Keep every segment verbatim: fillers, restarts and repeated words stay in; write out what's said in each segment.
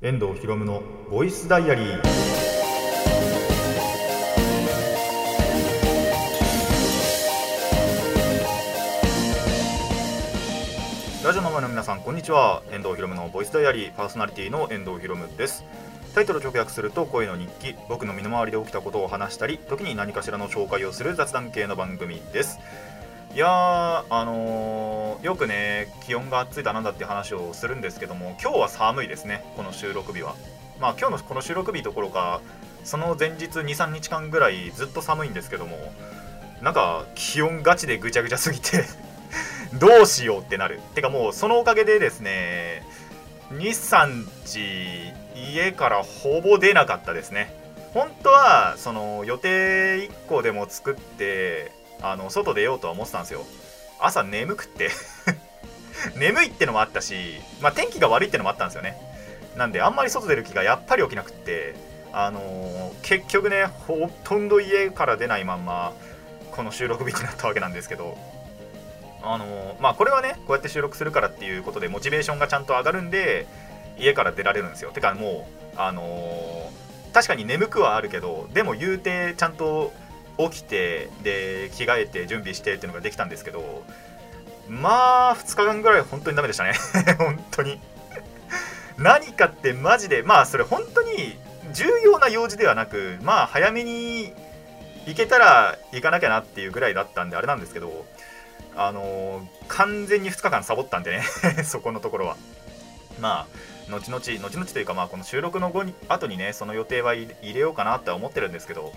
遠藤博夢のボイスダイアリー。ラジオの前の皆さん、こんにちは。遠藤博夢のボイスダイアリーパーソナリティの遠藤博夢です。タイトルを直訳すると、声の日記。僕の身の回りで起きたことを話したり、時に何かしらの紹介をする雑談系の番組です。いやー、あのー、よくね、気温が暑いだなんだって話をするんですけども、今日は寒いですね、この収録日は。まあ今日のこの収録日どころか、その前日に、さんにちかんぐらいずっと寒いんですけども、なんか気温ガチでぐちゃぐちゃすぎてどうしようってなる。てかもうそのおかげでですね、に、さんにち家からほぼ出なかったですね。本当はその予定いっこでも作ってあの外出ようとは思ってたんですよ。朝眠くって眠いってのもあったし、まあ、天気が悪いってのもあったんですよね。なんであんまり外出る気がやっぱり起きなくって、あのー、結局ね、ほとんど家から出ないまんまこの収録日になったわけなんですけど、あのー、まあこれはね、こうやって収録するからっていうことでモチベーションがちゃんと上がるんで家から出られるんですよ。てかもう、あのー、確かに眠くはあるけど、でも言うてちゃんと起きて、で着替えて準備してっていうのができたんですけど、まあふつかかんぐらい本当にダメでしたね本当に何かってマジで、まあそれ本当に重要な用事ではなく、まあ早めに行けたら行かなきゃなっていうぐらいだったんであれなんですけど、あの完全にふつかかんサボったんでねそこのところはまあ後々後々というか、まあこの収録の後に後にね、その予定は入れようかなって思ってるんですけど、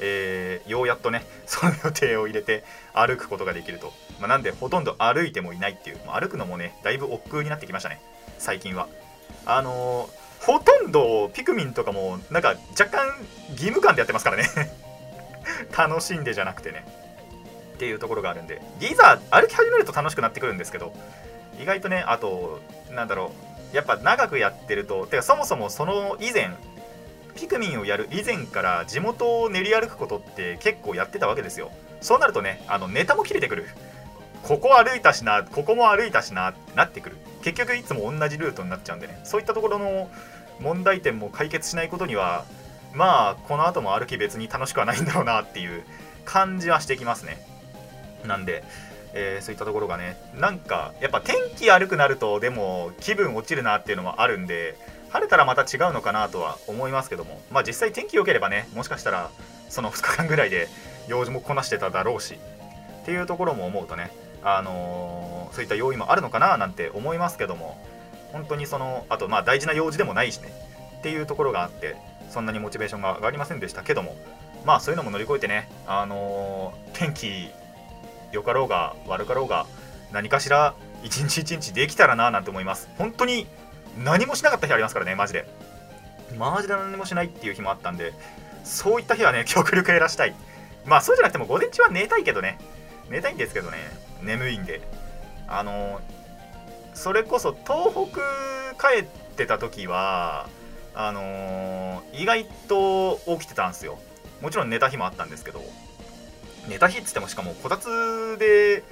えー、ようやっとね、その予定を入れて歩くことができると、まあ、なんでほとんど歩いてもいないっていう、もう歩くのもねだいぶ億劫になってきましたね最近は。あのー、ほとんどピクミンとかもなんか若干義務感でやってますからね楽しんでじゃなくてねっていうところがあるんで、いざ歩き始めると楽しくなってくるんですけど、意外とね、あとなんだろう、やっぱ長くやってると、てかそもそもその以前ピクミンをやる以前から地元を練り歩くことって結構やってたわけですよ。そうなるとね、あのネタも切れてくる。ここ歩いたしな、ここも歩いたしなってなってくる。結局いつも同じルートになっちゃうんでね、そういったところの問題点も解決しないことには、まあこの後も歩き別に楽しくはないんだろうなっていう感じはしてきますね。なんで、えー、そういったところがね、なんかやっぱ天気悪くなるとでも気分落ちるなっていうのもあるんで、晴れたらまた違うのかなとは思いますけども、まあ実際天気良ければね、もしかしたらそのふつかかんぐらいで用事もこなしてただろうしっていうところも思うとね、あのー、そういった要因もあるのかななんて思いますけども、本当にそのあとまあ大事な用事でもないしねっていうところがあって、そんなにモチベーションが上がりませんでしたけども、まあそういうのも乗り越えてね、あのー、天気良かろうが悪かろうが何かしら一日一日できたらななんて思います。本当に何もしなかった日ありますからね、マジでマジで何もしないっていう日もあったんで、そういった日はね極力減らしたい。まあそうじゃなくても午前中は寝たいけどね、寝たいんですけどね、眠いんで、あのそれこそ東北帰ってた時はあの意外と起きてたんですよ。もちろん寝た日もあったんですけど、寝た日っつってもしかもこたつで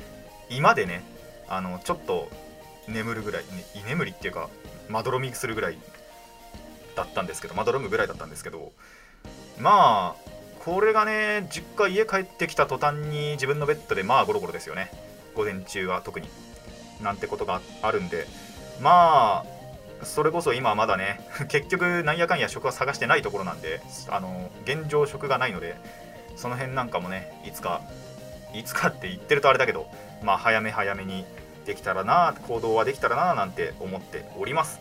今でね、あのちょっと眠るぐらい、居眠りっていうかまどろみするぐらいだったんですけど、まどろむぐらいだったんですけど、まあこれがね、実家家帰ってきた途端に自分のベッドでまあゴロゴロですよね、午前中は特になんてことがあるんで、まあそれこそ今まだね結局なんやかんや職は探してないところなんで、あの現状職がないので、その辺なんかもね、いつかいつかって言ってるとあれだけど、まあ早め早めにできたらな、行動はできたらななんて思っております。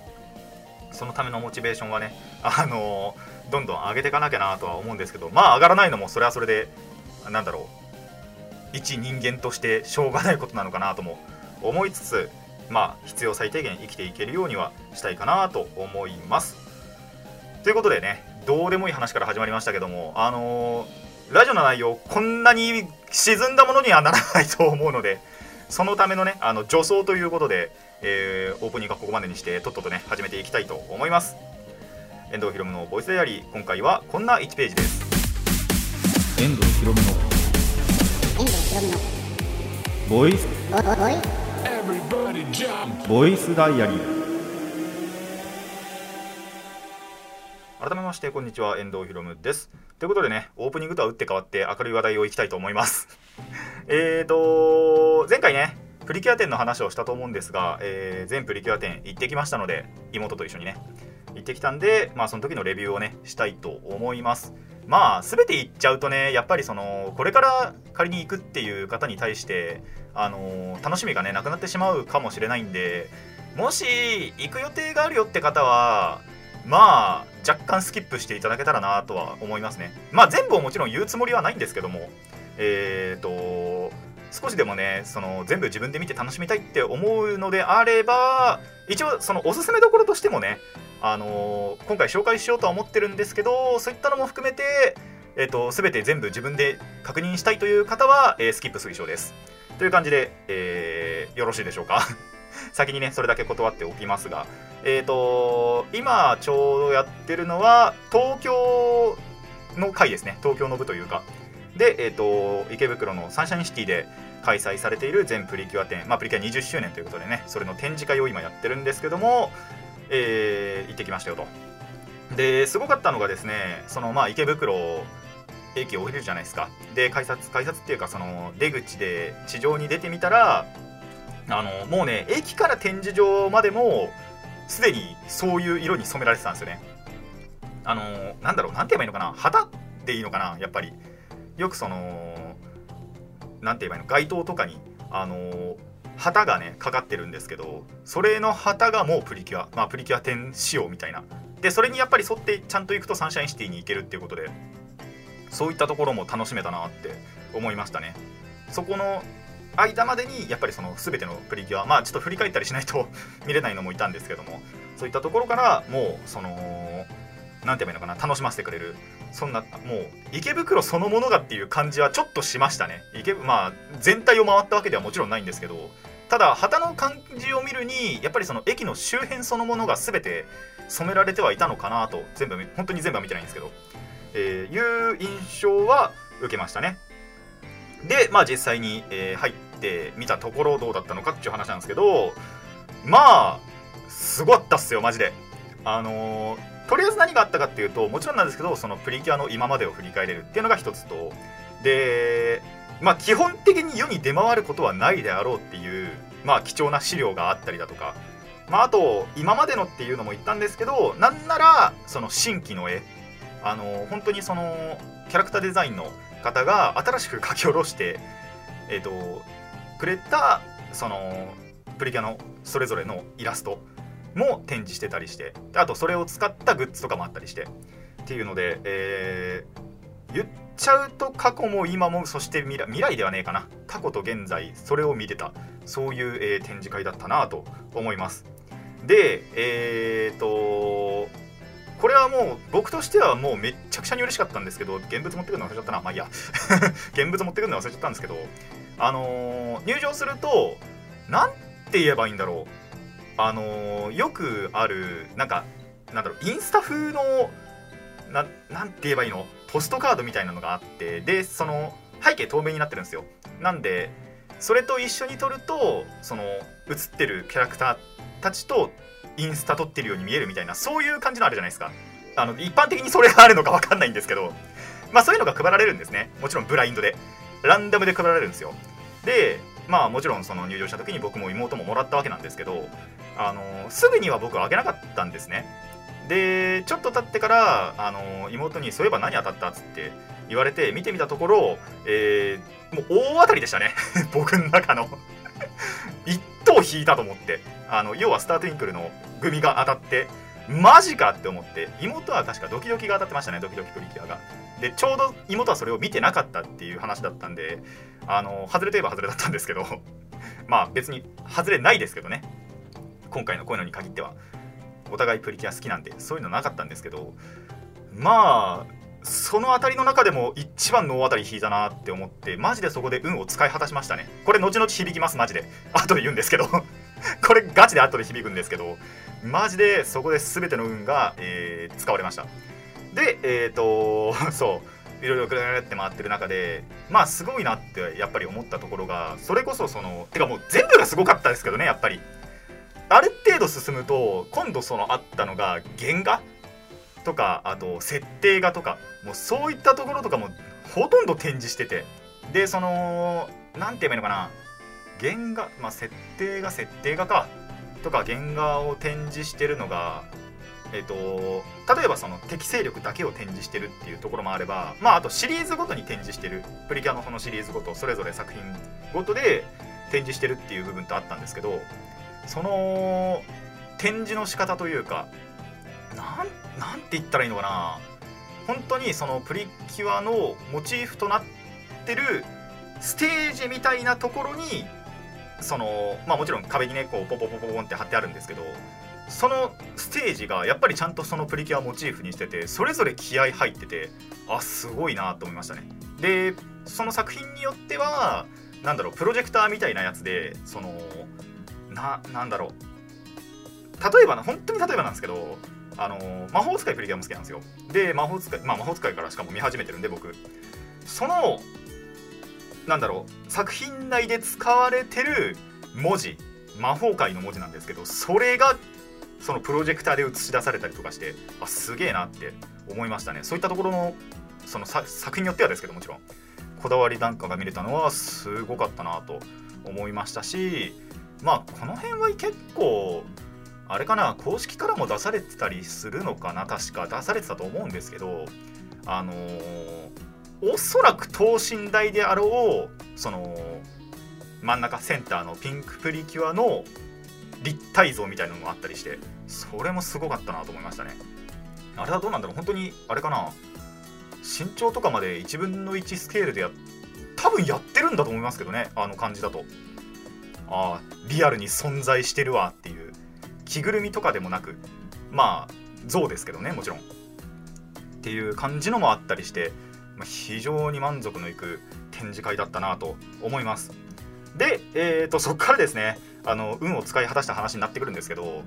そのためのモチベーションはね、あのー、どんどん上げていかなきゃなとは思うんですけど、まあ上がらないのもそれはそれで、なんだろう、一人間としてしょうがないことなのかなとも思いつつ、まあ必要最低限生きていけるようにはしたいかなと思います。ということでね、どうでもいい話から始まりましたけども、あのー、ラジオの内容こんなに沈んだものにはならないと思うので、そのためのね、あの助走ということで、えー、オープニングはここまでにしてとっととね始めていきたいと思います。遠藤博夢のボイスダイアリー、今回はこんないちページです。遠藤博夢の遠藤博夢のボイスボイスダイアリー。改めましてこんにちは、遠藤ひろむです。ということでね、オープニングとは打って変わって明るい話題をいきたいと思いますえーと前回ねプリキュア展の話をしたと思うんですが、えー、全プリキュア展行ってきましたので、妹と一緒にね行ってきたんで、まあその時のレビューをねしたいと思います。まあ全て行っちゃうとね、やっぱりそのこれから仮に行くっていう方に対してあのー、楽しみがねなくなってしまうかもしれないんで、もし行く予定があるよって方はまあ若干スキップしていただけたらなとは思いますね。まあ全部をもちろん言うつもりはないんですけども、えーと少しでもねその全部自分で見て楽しみたいって思うのであれば、一応そのおすすめどころとしてもね、あのー、今回紹介しようとは思ってるんですけど、そういったのも含めて、えー、と全て全部自分で確認したいという方は、えー、スキップ推奨ですという感じで、えー、よろしいでしょうか先にねそれだけ断っておきますが、えー、と今ちょうどやってるのは東京の会ですね。東京の部というかで、えー、と池袋のサンシャインシティで開催されている全プリキュア展、まあ、プリキュアにじゅっしゅうねんということでね、それの展示会を今やってるんですけども、えー、行ってきましたよと。ですごかったのがですね、そのまあ池袋駅を降りるじゃないですか。で改札改札っていうかその出口で地上に出てみたら、あのもうね駅から展示場までもすでにそういう色に染められてたんですよね。あのなんだろう、なんて言えばいいのかな、旗でいいのかな、やっぱりよくそのなんて言えばいいの、街灯とかにあの旗がねかかってるんですけど、それの旗がもうプリキュア、まあプリキュア展仕様みたいなで、それにやっぱり沿ってちゃんと行くとサンシャインシティに行けるっていうことで、そういったところも楽しめたなって思いましたね。そこの間までにやっぱりその全てのプリキュア、まあちょっと振り返ったりしないと見れないのもいたんですけども、そういったところからもうそのなんて言えばいいのかな、楽しませてくれる、そんなもう池袋そのものがっていう感じはちょっとしましたね。池まあ全体を回ったわけではもちろんないんですけど、ただ旗の感じを見るにやっぱりその駅の周辺そのものが全て染められてはいたのかなと、全部本当に全部は見てないんですけど、えー、いう印象は受けましたね。でまあ実際に、えー、入ってみたところどうだったのかっていう話なんですけど、まあすごかったっすよマジで。あのーとりあえず何があったかっていうと、もちろんなんですけど、そのプリキュアの今までを振り返れるっていうのが一つと、でまあ基本的に世に出回ることはないであろうっていうまあ貴重な資料があったりだとか、まああと今までのっていうのも言ったんですけど、なんならその新規の絵、あの本当にそのキャラクターデザインの方が新しく描き下ろしてえっとくれたそのプリキュアのそれぞれのイラストも展示してたりして、あとそれを使ったグッズとかもあったりしてっていうので、えー、言っちゃうと過去も今もそして未来、未来ではねえかな、過去と現在それを見てた、そういう、えー、展示会だったなと思います。でえーとこれはもう僕としてはもうめっちゃくちゃに嬉しかったんですけど、現物持ってくるの忘れちゃったな、まあいいや現物持ってくるの忘れちゃったんですけど、あのー、入場するとなんて言えばいいんだろう、あのー、よくあるなんかなんだろう、インスタ風の な, なんて言えばいいの、ポストカードみたいなのがあって、でその背景透明になってるんですよ。なんでそれと一緒に撮るとその写ってるキャラクターたちとインスタ撮ってるように見えるみたいな、そういう感じのあるじゃないですか。あの一般的にそれがあるのか分かんないんですけど、まあそういうのが配られるんですね。もちろんブラインドでランダムで配られるんですよ。でまあもちろんその入場した時に僕も妹ももらったわけなんですけど、あのー、すぐには僕は開けなかったんですね。でちょっと経ってから、あのー、妹にそういえば何当たったっつって言われて見てみたところ、えー、もう大当たりでしたね僕の中の一等引いたと思って、あの要はスタートゥインクルのグミが当たって、マジかって思って、妹は確かドキドキが当たってましたね。ドキドキプリキュアがで、ちょうど妹はそれを見てなかったっていう話だったんで、あの外れといえば外れだったんですけどまあ別に外れないですけどね、今回のこういうのに限ってはお互いプリキュア好きなんでそういうのなかったんですけど、まあその当たりの中でも一番の大当たり引いたなって思って、マジでそこで運を使い果たしましたね。これ後々響きますマジで、後で言うんですけどこれガチで後で響くんですけど、マジでそこで全ての運が、えー、使われました。でえーとそういろいろぐるーって回ってる中で、まあすごいなってやっぱり思ったところが、それこそそのてかもう全部がすごかったですけどね、やっぱりある程度進むと今度そのあったのが原画とか、あと設定画とか、もうそういったところとかもほとんど展示してて、でその何て言えばいいのかな、原画、まあ設定画設定画かとか原画を展示してるのが、えっと例えばその適正力だけを展示してるっていうところもあれば、まああとシリーズごとに展示してる、プリキュアのそのシリーズごとそれぞれ作品ごとで展示してるっていう部分とあったんですけど、その展示の仕方というか、なんなんて言ったらいいのかな、本当にそのプリキュアのモチーフとなってるステージみたいなところに、そのまあもちろん壁にねこうポポポポポンって貼ってあるんですけど、そのステージがやっぱりちゃんとそのプリキュアモチーフにしてて、それぞれ気合入ってて、あすごいなと思いましたね。でその作品によってはなんだろう、プロジェクターみたいなやつで、そのななんだろう、例えばな、本当に例えばなんですけど、あのー、魔法使いプリキュアも好きなんですよ。で魔法使い、まあ、魔法使いからしかも見始めてるんで、僕そのなんだろう、作品内で使われてる文字、魔法界の文字なんですけど、それがそのプロジェクターで映し出されたりとかして、あすげえなって思いましたね。そういったところのその作品によってはですけど、もちろんこだわりなんかが見れたのはすごかったなと思いましたし、まあこの辺は結構あれかな、公式からも出されてたりするのかな、確か出されてたと思うんですけど、あのー、おそらく等身大であろうその真ん中センターのピンクプリキュアの立体像みたいなのもあったりして、それもすごかったなと思いましたね。あれはどうなんだろう、本当にあれかな、身長とかまでいちぶんのいちスケールでや多分やってるんだと思いますけどね、あの感じだと、あリアルに存在してるわっていう、着ぐるみとかでもなく、まあ像ですけどね、もちろんっていう感じのもあったりして、まあ、非常に満足のいく展示会だったなと思います。で、えー、とそこからですね、あの運を使い果たした話になってくるんですけど、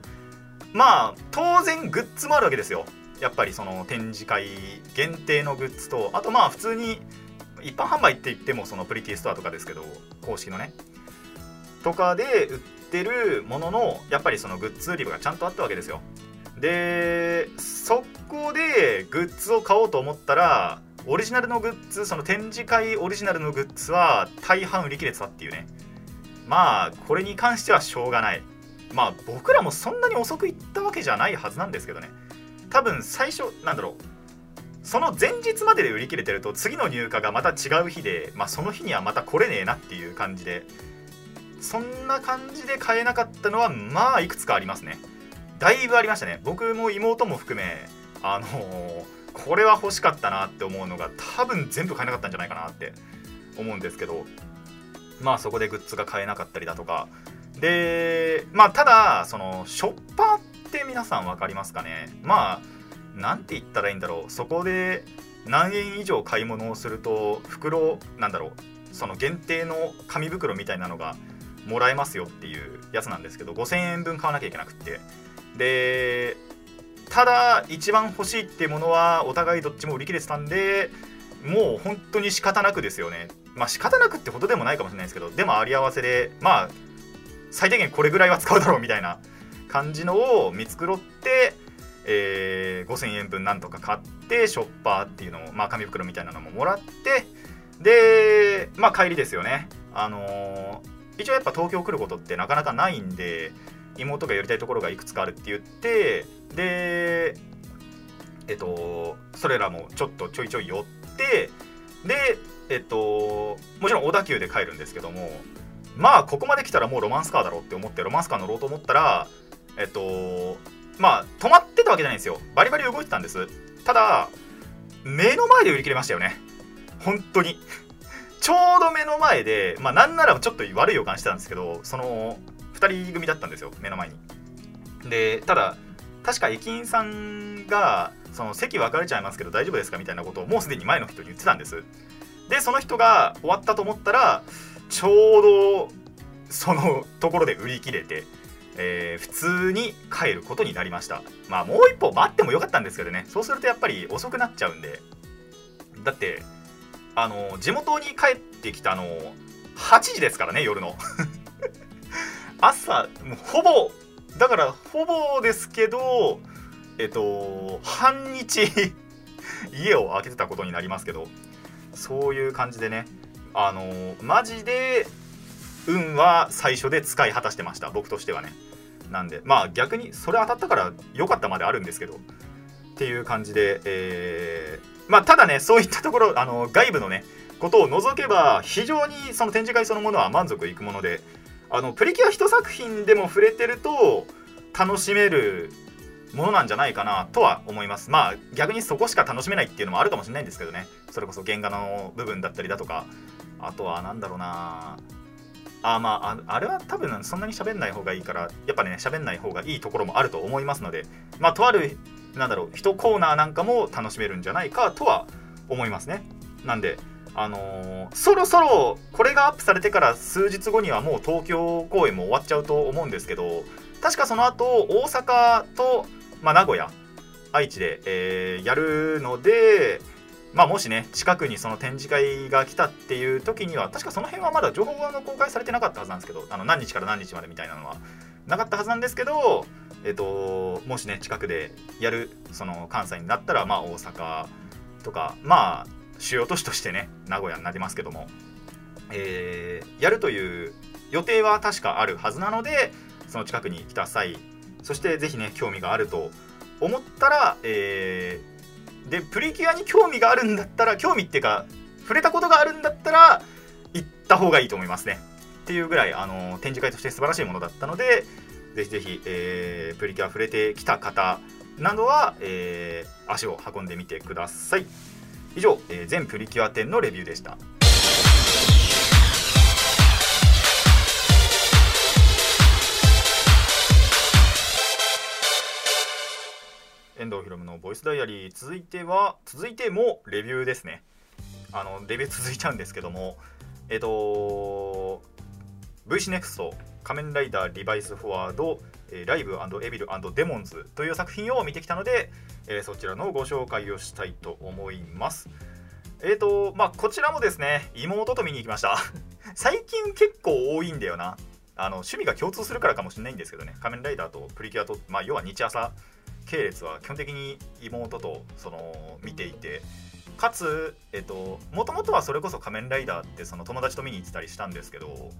まあ当然グッズもあるわけですよ。やっぱりその展示会限定のグッズと、あとまあ普通に一般販売って言ってもそのプリティストアとかですけど、公式のねとかで売っててるものの、やっぱりそのグッズ売り場がちゃんとあったわけですよ。でそこでグッズを買おうと思ったら、オリジナルのグッズ、その展示会オリジナルのグッズは大半売り切れてたっていうね。まあこれに関してはしょうがない。まあ僕らもそんなに遅く行ったわけじゃないはずなんですけどね、多分最初なんだろう、その前日までで売り切れてると、次の入荷がまた違う日で、まあその日にはまた来れねえなっていう感じで、そんな感じで買えなかったのはまあいくつかありますね。だいぶありましたね。僕も妹も含め、あのー、これは欲しかったなって思うのが多分全部買えなかったんじゃないかなって思うんですけど、まあそこでグッズが買えなかったりだとかで、まあただそのショッパーって皆さん分かりますかね。まあなんて言ったらいいんだろう、そこで何円以上買い物をすると袋、なんだろう、その限定の紙袋みたいなのがもらえますよっていうやつなんですけど、ごせんえんぶん買わなきゃいけなくって、でただ一番欲しいっていうものはお互いどっちも売り切れてたんで、もう本当に仕方なくですよね。まあ仕方なくってほどでもないかもしれないですけど、でもあり合わせで、まあ最低限これぐらいは使うだろうみたいな感じのを見繕って、えー、ごせんえんぶんなんとか買って、ショッパーっていうのを、まあ紙袋みたいなのももらって、でまあ帰りですよね。あのー一応やっぱ東京来ることってなかなかないんで、妹が寄りたいところがいくつかあるって言って、でえっとそれらもちょっとちょいちょい寄って、でえっともちろん小田急で帰るんですけども、まあここまで来たらもうロマンスカーだろうって思って、ロマンスカー乗ろうと思ったら、えっとまあ止まってたわけじゃないんですよ。バリバリ動いてたんです。ただ目の前で売り切れましたよね、本当にちょうど目の前で、まあなんならちょっと悪い予感してたんですけど、そのふたり組だったんですよ、目の前に。でただ確か駅員さんがその席分かれちゃいますけど大丈夫ですかみたいなことをもうすでに前の人に言ってたんです。でその人が終わったと思ったら、ちょうどそのところで売り切れて、えー、普通に帰ることになりました。まあもう一歩待ってもよかったんですけどね、そうするとやっぱり遅くなっちゃうんで、だってあの地元に帰ってきたのはちじですからね、夜の朝もうほぼだからほぼですけど、えっと半日家を空けてたことになりますけど、そういう感じでね、あのー、マジで運は最初で使い果たしてました、僕としてはね。なんでまあ逆にそれ当たったから良かったまであるんですけどっていう感じで、えー、まあただね、そういったところ、あのー、外部のねことを除けば非常にその展示会そのものは満足いくもので、あのプリキュア一作品でも触れてると楽しめるものなんじゃないかなとは思います。まあ逆にそこしか楽しめないっていうのもあるかもしれないんですけどね。それこそ原画の部分だったりだとか、あとはなんだろうなあ、まああれは多分そんなに喋んない方がいいから、やっぱね喋んない方がいいところもあると思いますので、まあとあるなんだろう一コーナーなんかも楽しめるんじゃないかとは思いますね。なんであのー、そろそろこれがアップされてから数日後にはもう東京公演も終わっちゃうと思うんですけど、確かその後大阪と、まあ、名古屋、愛知で、えー、やるので、まあ、もしね近くにその展示会が来たっていう時には、確かその辺はまだ情報が公開されてなかったはずなんですけど、あの何日から何日までみたいなのはなかったはずなんですけど、えーと、もしね近くでやるその関西になったら、まあ、大阪とか、まあ主要都市としてね名古屋になりますけども、えー、やるという予定は確かあるはずなので、その近くに来た際、そしてぜひね興味があると思ったら、えー、でプリキュアに興味があるんだったら、興味っていうか触れたことがあるんだったら行った方がいいと思いますねっていうぐらい、あの展示会として素晴らしいものだったので、ぜひぜひ、えー、プリキュア触れてきた方などは、えー、足を運んでみてください。以上、えー、全プリキュア展のレビューでした。遠藤ひろむのボイスダイアリー、続いては続いてもレビューですね。あのレビュー続いちゃうんですけども、えっと ブイシー ネクスト 仮面ライダーリバイスフォワードライブ&エビル&デモンズという作品を見てきたので、えー、そちらのご紹介をしたいと思います。えーと、まあこちらもですね、妹と見に行きました。最近結構多いんだよな。あの趣味が共通するからかもしれないんですけどね、仮面ライダーとプリキュアと、まあ要は日朝系列は基本的に妹とその見ていて、かつえーと、もともとはそれこそ仮面ライダーってその友達と見に行ってたりしたんですけど、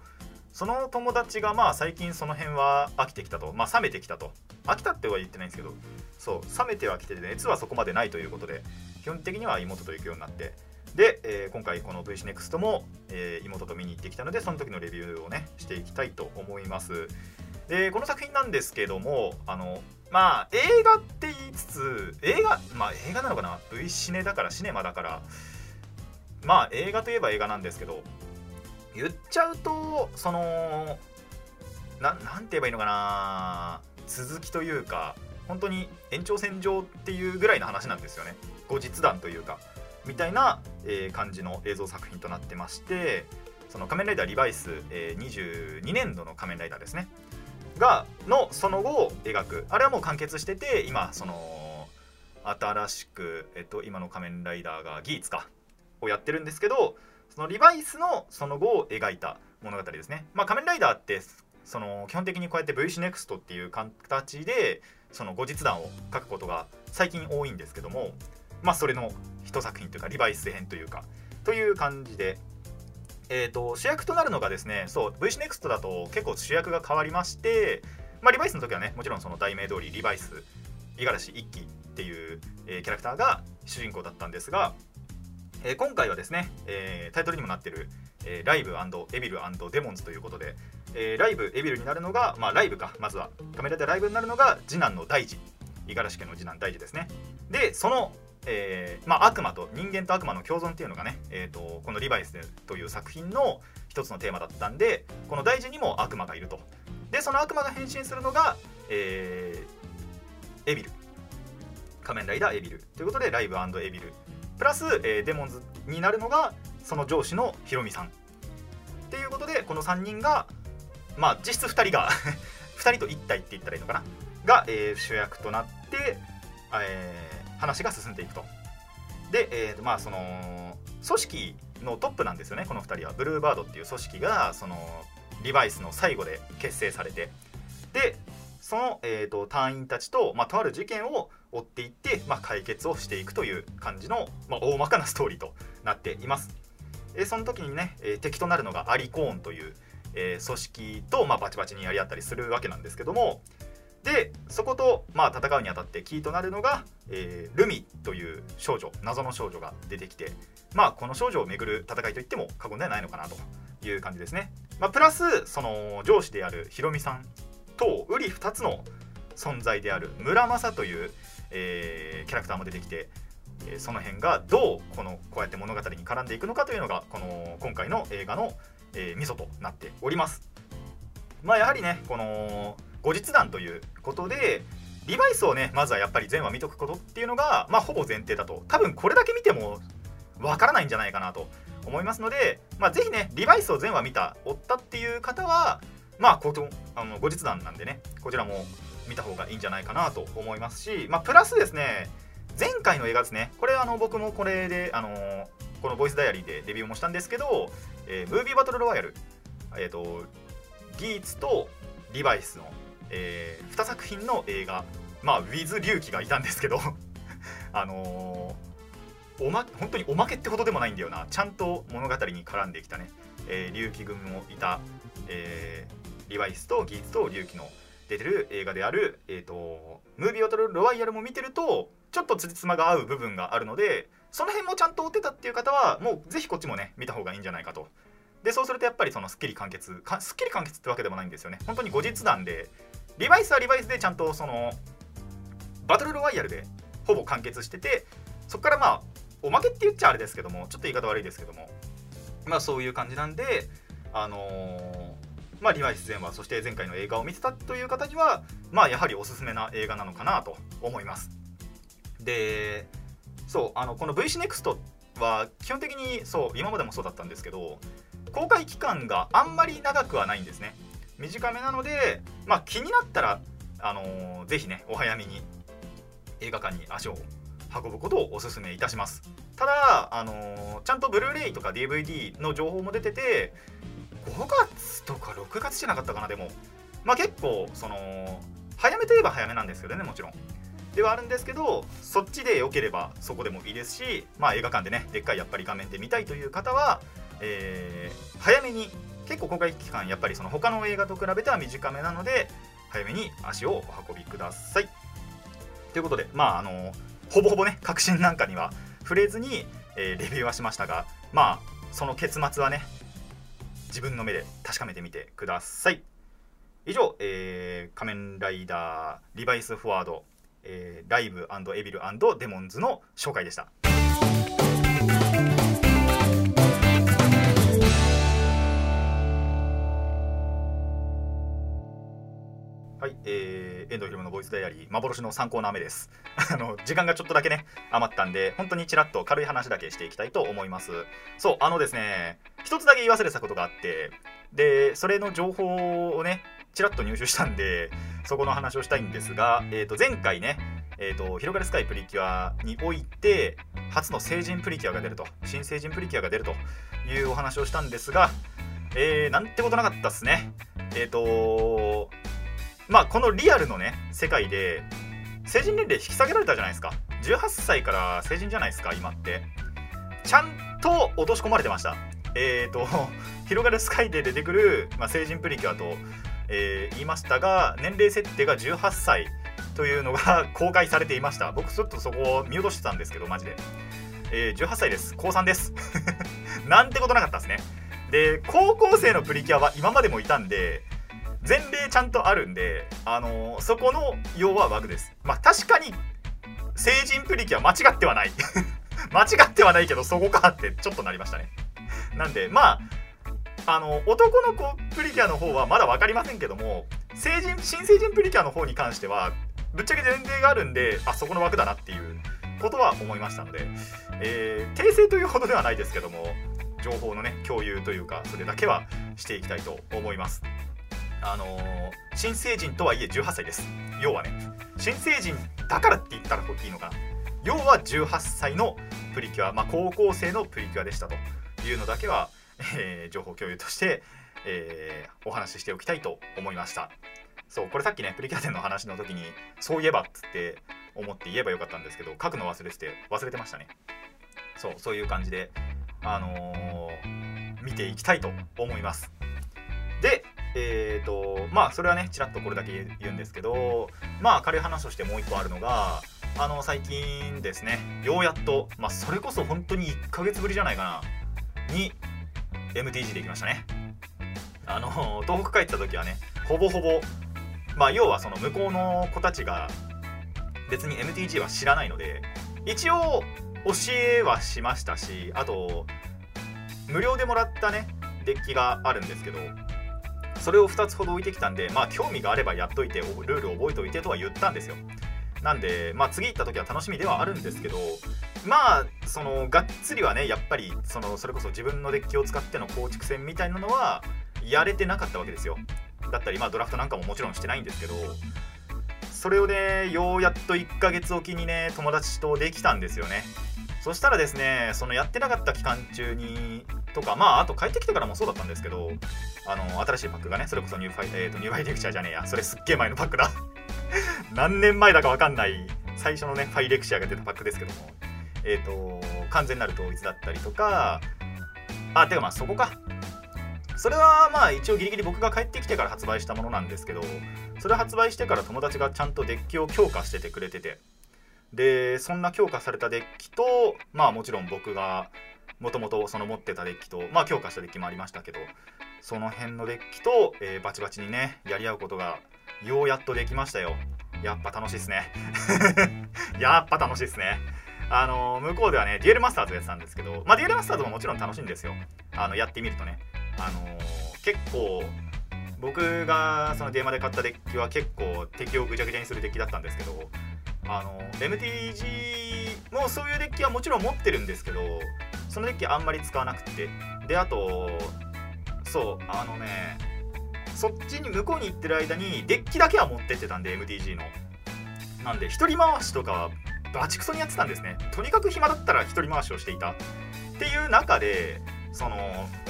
その友達がまあ最近その辺は飽きてきたと、まあ冷めてきたと、飽きたっては言ってないんですけど、そう冷めてはきて熱はそこまでないということで、基本的には妹と行くようになって、で、えー、今回この ブイシー ネクスト も、えー、妹と見に行ってきたので、その時のレビューをねしていきたいと思います。でこの作品なんですけども、あのまあ映画って言いつつ、映画まあ映画なのかな、 V シネだからシネマだから、まあ映画といえば映画なんですけど、言っちゃうとその な, なんて言えばいいのかな、続きというか本当に延長線上っていうぐらいの話なんですよね。後日談というかみたいな、えー、感じの映像作品となってまして、その仮面ライダーリバイス、えー、にじゅうにねんどの仮面ライダーですねがのその後を描く、あれはもう完結してて、今その新しく、えっと、今の仮面ライダーがギーツかをやってるんですけど、そのリバイスのその後を描いた物語ですね。まあ、仮面ライダーってその基本的にこうやって ブイシー ネクスト っていう形でその後日談を書くことが最近多いんですけども、まあそれの一作品というかリバイス編というかという感じで、えーと主役となるのがですね、そう ブイシー ネクスト だと結構主役が変わりまして、まあ、リバイスの時はねもちろんその題名通りリバイス五十嵐一輝っていう、えー、キャラクターが主人公だったんですが、えー、今回はですね、えー、タイトルにもなってる、えー、ライブ&エビル&デモンズということで、えー、ライブエビルになるのが、まあライブか、まずは仮面ライダーライブになるのが次男の大二、五十嵐家の次男大二ですね。でその、えーまあ、悪魔と人間と悪魔の共存っていうのがね、えー、とこのリバイスという作品の一つのテーマだったんで、この大二にも悪魔がいると。でその悪魔が変身するのが、えー、エビル、仮面ライダーエビルということでライブ&エビルプラス、えー、デモンズになるのがその上司のヒロミさんっていうことで、このさんにんがまあ実質ふたりがふたりといち体って言ったらいいのかなが、えー、主役となって、えー、話が進んでいくと。で、えー、まあその組織のトップなんですよねこのふたりは。ブルーバードっていう組織がそのリバイスの最後で結成されて、でその、えーと、隊員たちと、まあ、とある事件を追っていって、まあ、解決をしていくという感じの、まあ、大まかなストーリーとなっています。えー、その時にね、えー、敵となるのがアリコーンという、えー、組織と、まあ、バチバチにやり合ったりするわけなんですけども、でそこと、まあ、戦うにあたってキーとなるのが、えー、ルミという少女、謎の少女が出てきて、まあ、この少女を巡る戦いといっても過言ではないのかなという感じですね。まあ、プラスその上司であるヒロミさんと瓜ふたつの存在である村正という、えー、キャラクターも出てきて、えー、その辺がどうこのこうやって物語に絡んでいくのかというのがこの今回の映画の、えー、ミソとなっております。まあ、やはりねこの後日談ということでリバイスをねまずはやっぱり全話見とくことっていうのが、まあ、ほぼ前提だと多分これだけ見てもわからないんじゃないかなと思いますので、まあ、ぜひねリバイスを全話見た追ったっていう方はまあ、こうあの後日談なんでねこちらも見た方がいいんじゃないかなと思いますし、まあ、プラスですね前回の映画ですねこれあの僕もこれであのこのボイスダイアリーでレビューもしたんですけど、えー、ムービーバトルロワイヤル、えー、とギーツとリバイスの、えー、にさく品の映画、まあ、ウィズ・リュウキがいたんですけどあのー、おま本当におまけってほどでもないんだよな、ちゃんと物語に絡んできたね、えー、リュウキ組もいた、えー、リバイスとギーツとリュウキの出てる映画である、えーと「ムービーバトルロワイヤル」も見てるとちょっとつじつまが合う部分があるので、その辺もちゃんと追ってたっていう方はもうぜひこっちもね見た方がいいんじゃないかと。でそうするとやっぱりそのすっきり完結かすっきり完結ってわけでもないんですよね。本当に後日談でリバイスはリバイスでちゃんとそのバトルロワイヤルでほぼ完結してて、そこからまあおまけって言っちゃあれですけどもちょっと言い方悪いですけども、まあそういう感じなんであのーまあ、リバイス全話そして前回の映画を見てたという方には、まあ、やはりおすすめな映画なのかなと思います。でそうあのこの ブイシーネクスト は基本的にそう今までもそうだったんですけど公開期間があんまり長くはないんですね。短めなので、まあ、気になったら、あのー、ぜひねお早めに映画館に足を運ぶことをおすすめいたします。ただ、あのー、ちゃんとブルーレイとか ディーブイディー の情報も出ててごがつとかろくがつじゃなかったかな。でもまあ結構その早めといえば早めなんですけどね、もちろんではあるんですけど、そっちで良ければそこでもいいですし、まあ映画館でねでっかいやっぱり画面で見たいという方は、えー、早めに結構公開期間やっぱりその他の映画と比べては短めなので早めに足をお運びくださいということで、まああのほぼほぼね確信なんかには触れずに、えー、レビューはしましたが、まあその結末はね自分の目で確かめてみてください。以上、えー、仮面ライダーリバイスフォワード、えー、ライブ&エビル&デモンズの紹介でした。はい、えー、遠藤ひろむのボイスダイアリー幻のさんコーナー目ですあの時間がちょっとだけね余ったんで本当にちらっと軽い話だけしていきたいと思います。そうあのですね一つだけ言い忘れたことがあって、でそれの情報をねちらっと入手したんでそこの話をしたいんですが、えー、と前回ね、えー、と広がるスカイプリキュアにおいて初の成人プリキュアが出ると新成人プリキュアが出るというお話をしたんですが、えー、なんてことなかったっすね。えっ、ー、とまあこのリアルのね世界で成人年齢引き下げられたじゃないですか。じゅうはっさいから成人じゃないですか今って。ちゃんと落とし込まれてました。えっと広がるスカイで出てくる、まあ、成人プリキュアと、えー、言いましたが年齢設定がじゅうはっさいというのが公開されていました。僕ちょっとそこを見落としてたんですけどマジで、えー、じゅうはっさいです。こうさんですなんてことなかったですね。で高校生のプリキュアは今までもいたんで前例ちゃんとあるんで、あのー、そこの要は枠です。まあ確かに成人プリキュア間違ってはない間違ってはないけどそこかってちょっとなりましたね。なんでまあ、あのー、男の子プリキュアの方はまだ分かりませんけども成人新成人プリキュアの方に関してはぶっちゃけ前例があるんで、あそこの枠だなっていうことは思いましたので、えー、訂正というほどではないですけども情報のね共有というかそれだけはしていきたいと思います。あのー、新成人とはいえじゅうはっさいです。要はね新成人だからって言ったらいいのかな。要はじゅうはっさいのプリキュア、まあ、高校生のプリキュアでしたというのだけは、えー、情報共有として、えー、お話ししておきたいと思いました。そうこれさっきねプリキュア展の話の時にそういえばっつって思って言えばよかったんですけど、書くの忘れてて忘れてましたね。そうそういう感じで、あのー、見ていきたいと思います。で、えーとまあそれはねちらっとこれだけ言うんですけど、まあ軽い話としてもう一個あるのが、あの最近ですね、ようやっと、まあ、それこそ本当にいっかげつぶりじゃないかなに エムティージー で行きましたね。あの東北帰った時はね、ほぼほぼ、まあ、要はその向こうの子たちが別に エムティージー は知らないので、一応教えはしましたし、あと無料でもらったねデッキがあるんですけど、それをふたつほど置いてきたんで、まあ興味があればやっといて、ルール覚えておいてとは言ったんですよ。なんでまあ次行った時は楽しみではあるんですけど、まあそのがっつりはねやっぱり そのそれこそ自分のデッキを使っての構築戦みたいなのはやれてなかったわけですよ。だったりまあドラフトなんかももちろんしてないんですけど、それをねようやっといっかげつおきにね友達とできたんですよね。そしたらですね、そのやってなかった期間中にとか、まああと帰ってきてからもそうだったんですけど、あの新しいパックがね、それこそニューファイ、えー、とニューファイレクチャーじゃねえや、それすっげえ前のパックだ何年前だか分かんない最初のねファイレクチャーが出たパックですけども、えっ、ー、と完全なる統一だったりとか、あてかまあそこか、それはまあ一応ギリギリ僕が帰ってきてから発売したものなんですけど、それ発売してから友達がちゃんとデッキを強化しててくれてて、でそんな強化されたデッキと、まあもちろん僕がもともとその持ってたデッキと、まあ強化したデッキもありましたけど、その辺のデッキと、えー、バチバチにねやり合うことがようやっとできましたよ。やっぱ楽しいっすねやっぱ楽しいっすね。あの向こうではねデュエルマスターズやってたんですけど、まあデュエルマスターズももちろん楽しいんですよ。あのやってみるとね、あの結構僕がそのデーマで買ったデッキは結構敵をぐちゃぐちゃにするデッキだったんですけど、あの エムティージー もそういうデッキはもちろん持ってるんですけど、そのデッキあんまり使わなくて、であとそうあのねそっちに向こうに行ってる間にデッキだけは持ってってたんで エムティージー のなんで一人回しとかはバチクソにやってたんですね。とにかく暇だったら一人回しをしていたっていう中で、その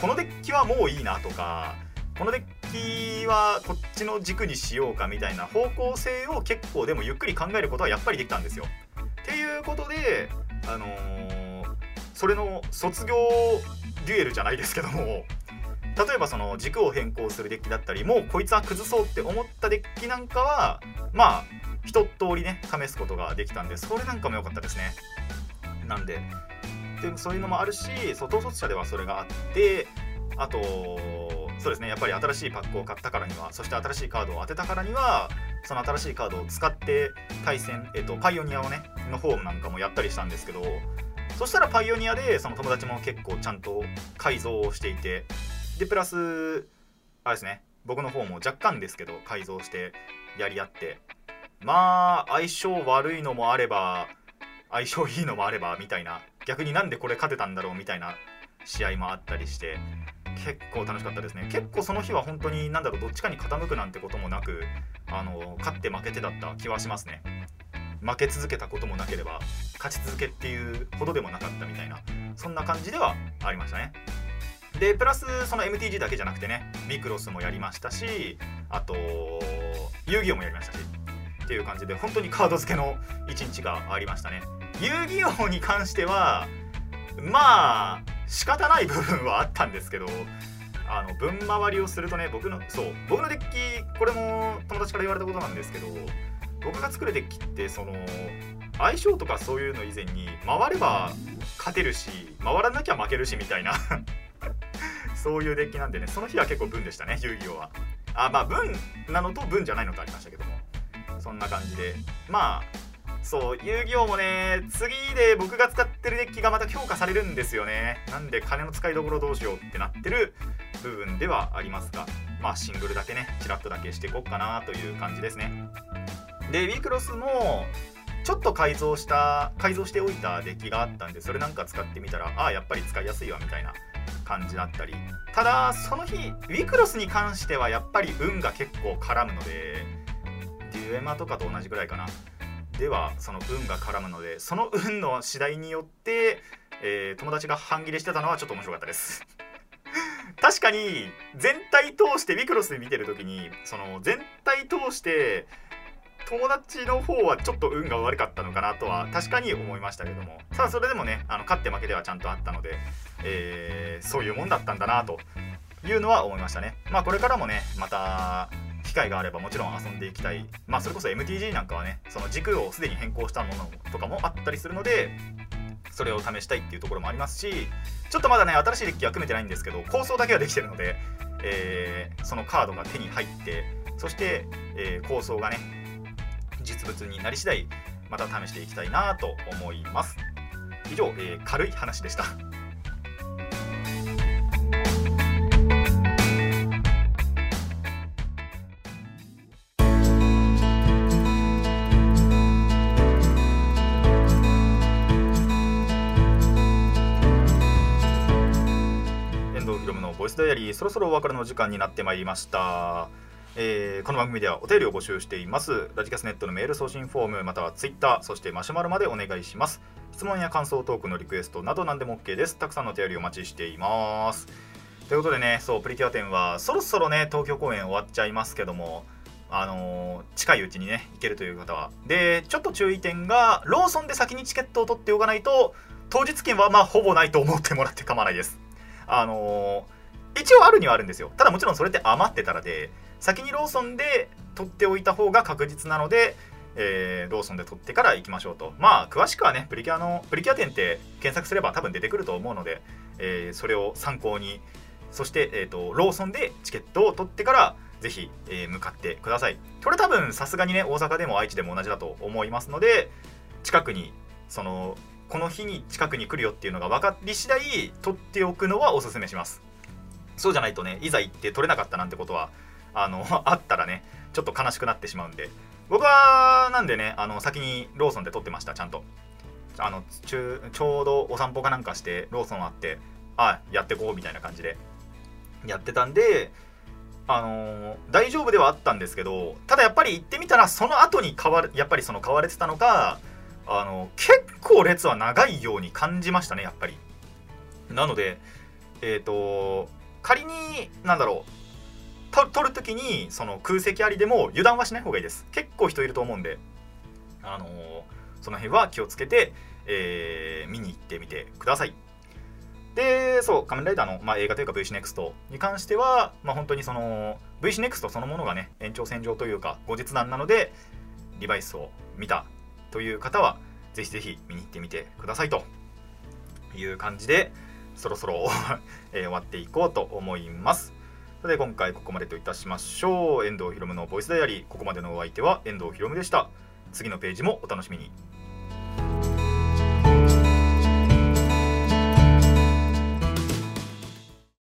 このデッキはもういいなとか、このデッキはこっちの軸にしようかみたいな方向性を結構でもゆっくり考えることはやっぱりできたんですよ。っていうことで、あのー、それの卒業デュエルじゃないですけども、例えばその軸を変更するデッキだったり、もうこいつは崩そうって思ったデッキなんかはまあ一通りね試すことができたんで、それなんかも良かったですね。なんででそういうのもあるし、統率者ではそれがあって、あとそうですね、やっぱり新しいパックを買ったからには、そして新しいカードを当てたからには、その新しいカードを使って対戦、えっと、パイオニアをねの方なんかもやったりしたんですけど、そしたらパイオニアでその友達も結構ちゃんと改造をしていて、でプラスあれですね、僕の方も若干ですけど改造してやり合って、まあ相性悪いのもあれば相性いいのもあればみたいな、逆になんでこれ勝てたんだろうみたいな試合もあったりして、結構楽しかったですね。結構その日は本当に何だろう、どっちかに傾くなんてこともなく、あの勝って負けてだった気はしますね。負け続けたこともなければ勝ち続けっていうほどでもなかったみたいな、そんな感じではありましたね。でプラスその エムティージー だけじゃなくてね、ミクロスもやりましたし、あと遊戯王もやりましたしっていう感じで、本当にカード付けの一日がありましたね。遊戯王に関してはまあ仕方ない部分はあったんですけど、あの分回りをするとね、僕のそう僕のデッキ、これも友達から言われたことなんですけど、僕が作るデッキってその相性とかそういうの以前に、回れば勝てるし回らなきゃ負けるしみたいなそういうデッキなんでね、その日は結構分でしたね、遊戯王は。あまあ分なのと分じゃないのとありましたけども、そんな感じで、まあそう遊戯王もね、次で僕が使ってるデッキがまた強化されるんですよね。なんで金の使いどころどうしようってなってる部分ではありますが、まあシングルだけねチラッとだけしていこうかなという感じですね。でウィークロスもちょっと改造した改造しておいたデッキがあったんで、それなんか使ってみたら、ああやっぱり使いやすいわみたいな感じだったり、ただその日ウィークロスに関してはやっぱり運が結構絡むので、デュエマとかと同じぐらいかな、ではその運が絡むので、その運の次第によって、えー、友達が半切れしてたのはちょっと面白かったです確かに全体通してミクロスで見てる時に、その全体通して友達の方はちょっと運が悪かったのかなとは確かに思いましたけども、さあそれでもね、あの勝って負けではちゃんとあったので、えー、そういうもんだったんだなというのは思いましたね。まあこれからもね、また機会があればもちろん遊んでいきたい。まあそれこそ エムティージー なんかはね、その軸をすでに変更したものとかもあったりするので、それを試したいっていうところもありますし、ちょっとまだね新しいデッキは組めてないんですけど、構想だけはできてるので、えー、そのカードが手に入って、そして、えー、構想がね実物になり次第また試していきたいなと思います。以上、えー、軽い話でした。ボイスダイアリー、そろそろお別れの時間になってまいりました、えー、この番組ではお便りを募集しています。ラジカスネットのメール送信フォーム、またはツイッター、そしてマシュマロまでお願いします。質問や感想、トークのリクエストなど何でも OK です。たくさんのお便りお待ちしています。ということでね、そうプリキュア展はそろそろね東京公演終わっちゃいますけども、あのー、近いうちにね行けるという方は、でちょっと注意点が、ローソンで先にチケットを取っておかないと当日券はまあほぼないと思ってもらって構わないです。あのー一応あるにはあるんですよ。ただもちろんそれって余ってたらで、先にローソンで取っておいた方が確実なので、えー、ローソンで取ってから行きましょうと。まあ詳しくはねプリキュアのプリキュア展って検索すれば多分出てくると思うので、えー、それを参考に、そして、えーと、ローソンでチケットを取ってからぜひ、えー、向かってください。これ多分さすがにね大阪でも愛知でも同じだと思いますので、近くにそのこの日に近くに来るよっていうのが分かり次第取っておくのはおすすめします。そうじゃないとね、いざ行って取れなかったなんてことは あのあったらねちょっと悲しくなってしまうんで、僕はなんでねあの先にローソンで取ってました。ちゃんとあの ち, ちょうどお散歩かなんかしてローソンあって、あやってこうみたいな感じでやってたんで、あのー、大丈夫ではあったんですけど、ただやっぱり行ってみたらその後に買われやっぱりその買われてたのか、あの結構列は長いように感じましたねやっぱり。なのでえっ、ー、と仮に何だろう取るときにその空席ありでも油断はしない方がいいです。結構人いると思うんで、あのー、その辺は気をつけて、えー、見に行ってみてください。でそう仮面ライダーの、まあ、映画というか ブイシーネクスト に関しては、まあ、本当にその ブイシーネクスト そのものがね延長線上というか後日談なので、リバイスを見たという方はぜひぜひ見に行ってみてくださいという感じで、そろそろ終わっていこうと思います。それで今回ここまでといたしましょう。遠藤ひろむのボイスダイアリー、ここまでのお相手は遠藤ひろむでした。次のページもお楽しみに。